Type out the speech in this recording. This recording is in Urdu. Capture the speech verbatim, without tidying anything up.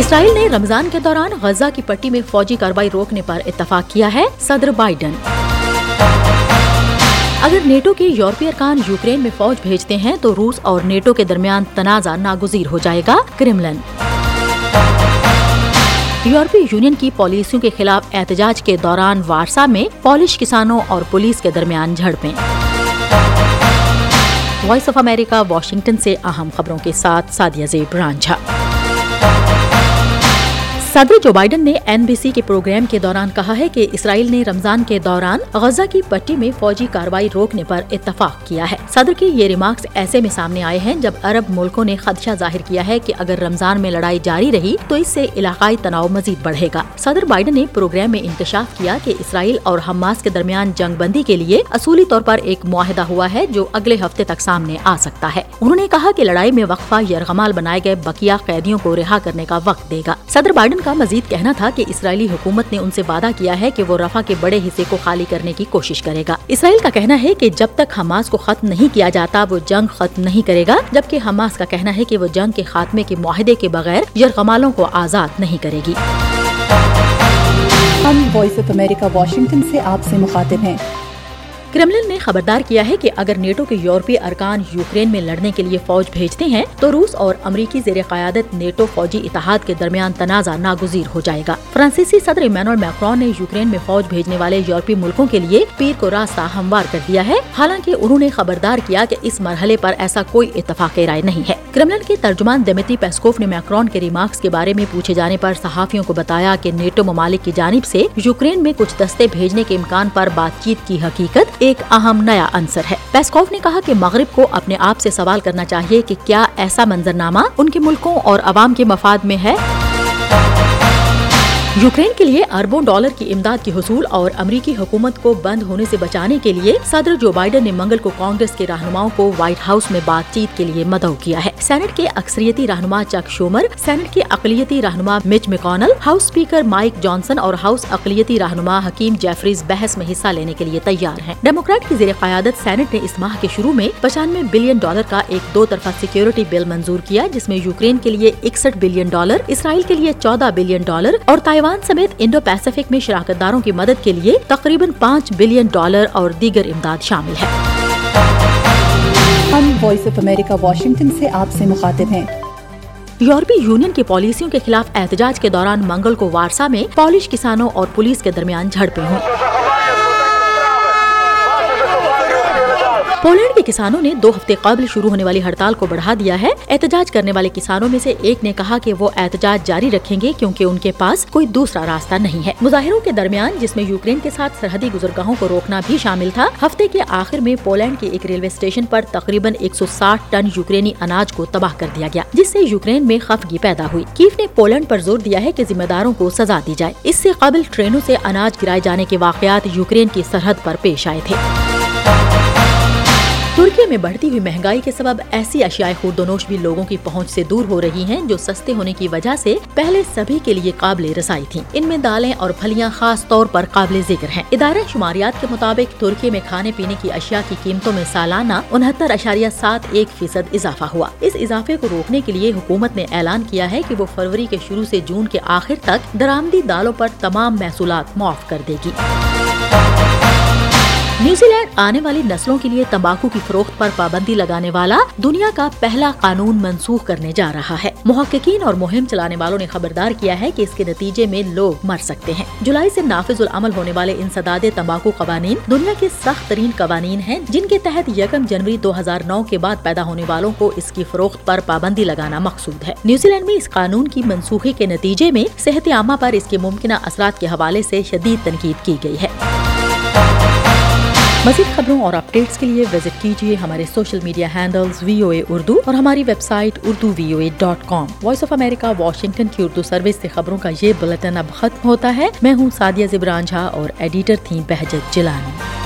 اسرائیل نے رمضان کے دوران غزہ کی پٹی میں فوجی کارروائی روکنے پر اتفاق کیا ہے، صدر بائیڈن۔ اگر نیٹو کے یورپی ارکان یوکرین میں فوج بھیجتے ہیں تو روس اور نیٹو کے درمیان تنازع ناگزیر ہو جائے گا، کرملن۔ یورپی یونین کی پالیسیوں کے خلاف احتجاج کے دوران وارسا میں پولش کسانوں اور پولیس کے درمیان جھڑپیں۔ وائس آف امریکہ واشنگٹن سے اہم خبروں کے ساتھ سعدیہ زیب رانجھا۔ صدر جو بائیڈن نے این بی سی کے پروگرام کے دوران کہا ہے کہ اسرائیل نے رمضان کے دوران غزہ کی پٹی میں فوجی کارروائی روکنے پر اتفاق کیا ہے۔ صدر کے یہ ریمارکس ایسے میں سامنے آئے ہیں جب عرب ملکوں نے خدشہ ظاہر کیا ہے کہ اگر رمضان میں لڑائی جاری رہی تو اس سے علاقائی تناؤ مزید بڑھے گا۔ صدر بائیڈن نے پروگرام میں انکشاف کیا کہ اسرائیل اور حماس کے درمیان جنگ بندی کے لیے اصولی طور پر ایک معاہدہ ہوا ہے جو اگلے ہفتے تک سامنے آ سکتا ہے۔ انہوں نے کہا کہ لڑائی میں وقفہ یرغمال بنائے گئے بقیہ قیدیوں کو رہا کرنے کا وقت دے گا۔ صدر بائیڈن کا مزید کہنا تھا کہ اسرائیلی حکومت نے ان سے وعدہ کیا ہے کہ وہ رفح کے بڑے حصے کو خالی کرنے کی کوشش کرے گا۔ اسرائیل کا کہنا ہے کہ جب تک حماس کو ختم نہیں کیا جاتا وہ جنگ ختم نہیں کرے گا، جبکہ حماس کا کہنا ہے کہ وہ جنگ کے خاتمے کے معاہدے کے بغیر یرغمالوں کو آزاد نہیں کرے گی۔ ہم وائس آف امریکہ واشنگٹن سے آپ سے مخاطب ہیں۔ کرملن نے خبردار کیا ہے کہ اگر نیٹو کے یورپی ارکان یوکرین میں لڑنے کے لیے فوج بھیجتے ہیں تو روس اور امریکی زیر قیادت نیٹو فوجی اتحاد کے درمیان تنازع ناگزیر ہو جائے گا۔ فرانسیسی صدر ایمانوئل میکرون نے یوکرین میں فوج بھیجنے والے یورپی ملکوں کے لیے پیر کو راستہ ہموار کر دیا ہے، حالانکہ انہوں نے خبردار کیا کہ اس مرحلے پر ایسا کوئی اتفاق رائے نہیں ہے۔ کرملن کے ترجمان دیمیتری پیسکوف نے میکرون کے ریمارکس کے بارے میں پوچھے جانے پر صحافیوں کو بتایا کہ نیٹو ممالک کی جانب سے یوکرین میں کچھ دستے بھیجنے کے امکان پر بات چیت کی حقیقت ایک اہم نیا عنصر ہے۔ پیسکوف نے کہا کہ مغرب کو اپنے آپ سے سوال کرنا چاہیے کہ کیا ایسا منظرنامہ ان کے ملکوں اور عوام کے مفاد میں ہے۔ یوکرین کے لیے اربوں ڈالر کی امداد کے حصول اور امریکی حکومت کو بند ہونے سے بچانے کے لیے صدر جو بائیڈن نے منگل کو کانگریس کے رہنماؤں کو وائٹ ہاؤس میں بات چیت کے لیے مدعو کیا ہے۔ سینٹ کے اکثریتی رہنما چک شومر، سینٹ کے اقلیتی رہنما Mitch McConnell, house speaker Mike Johnson اور ہاؤس اقلیتی رہنما حکیم جیفریز بحث میں حصہ لینے کے لیے تیار ہیں۔ ڈیموکریٹ کی زیر قیادت سینٹ نے اس ماہ کے شروع میں پچانوے بلین ڈالر کا ایک دو طرفہ سیکیورٹی بل منظور کیا، جس میں یوکرین کے لیے اکسٹھ بلین ڈالر، اسرائیل کے لیے چودہ بلین ڈالر اور تائیوان سمیت انڈو پیسیفک میں شراکت داروں کی مدد کے لیے تقریباً پانچ بلین ڈالر اور دیگر امداد شامل ہے۔ ہم وائس آف امریکہ واشنگٹن سے آپ سے مخاطب ہیں۔ یورپی یونین کی پالیسیوں کے خلاف احتجاج کے دوران منگل کو وارسا میں پولش کسانوں اور پولیس کے درمیان جھڑپیں ہوئیں۔ پولینڈ کے کسانوں نے دو ہفتے قبل شروع ہونے والی ہڑتال کو بڑھا دیا ہے۔ احتجاج کرنے والے کسانوں میں سے ایک نے کہا کہ وہ احتجاج جاری رکھیں گے کیونکہ ان کے پاس کوئی دوسرا راستہ نہیں ہے۔ مظاہروں کے درمیان، جس میں یوکرین کے ساتھ سرحدی گزرگاہوں کو روکنا بھی شامل تھا، ہفتے کے آخر میں پولینڈ کے ایک ریلوے اسٹیشن پر تقریباً ایک سو ساٹھ ٹن یوکرینی اناج کو تباہ کر دیا گیا، جس سے یوکرین میں خفگی پیدا ہوئی۔ کیف نے پولینڈ پر زور دیا ہے کہ ذمہ داروں کو سزا دی جائے۔ اس سے قبل ٹرینوں سے اناج گرائے جانے کے واقعات یوکرین کی سرحد پر پیش آئے تھے۔ ترکی میں بڑھتی ہوئی مہنگائی کے سبب ایسی اشیاء خوردونوش بھی لوگوں کی پہنچ سے دور ہو رہی ہیں جو سستے ہونے کی وجہ سے پہلے سبھی کے لیے قابل رسائی تھیں۔ ان میں دالیں اور پھلیاں خاص طور پر قابل ذکر ہیں۔ ادارہ شماریات کے مطابق ترکی میں کھانے پینے کی اشیاء کی قیمتوں میں سالانہ انہتر اشاریہ سات ایک فیصد اضافہ ہوا۔ اس اضافے کو روکنے کے لیے حکومت نے اعلان کیا ہے کہ وہ فروری کے شروع سے جون کے آخر تک درآمدی دالوں پر تمام محصولات معاف کر دے گی۔ نیوزی لینڈ آنے والی نسلوں کے لیے تمباکو کی فروخت پر پابندی لگانے والا دنیا کا پہلا قانون منسوخ کرنے جا رہا ہے۔ محققین اور مہم چلانے والوں نے خبردار کیا ہے کہ اس کے نتیجے میں لوگ مر سکتے ہیں۔ جولائی سے نافذ العمل ہونے والے انسداد تمباکو قوانین دنیا کے سخت ترین قوانین ہیں، جن کے تحت یکم جنوری دو ہزار نو کے بعد پیدا ہونے والوں کو اس کی فروخت پر پابندی لگانا مقصود ہے۔ نیوزی لینڈ میں اس قانون کی منسوخی کے نتیجے میں صحت عامہ پر اس کے ممکنہ اثرات کے حوالے سے شدید تنقید کی گئی ہے۔ مزید خبروں اور اپڈیٹس کے لیے وزٹ کیجیے ہمارے social media handles V O A Urdu اور ہماری website Urdu V O A dot com. Voice of America Washington کی اردو سروس سے خبروں کا یہ بلٹن اب ختم ہوتا ہے۔ میں ہوں سعدیہ زیب رانجھا اور ایڈیٹر تھیں بہجت جیلانی۔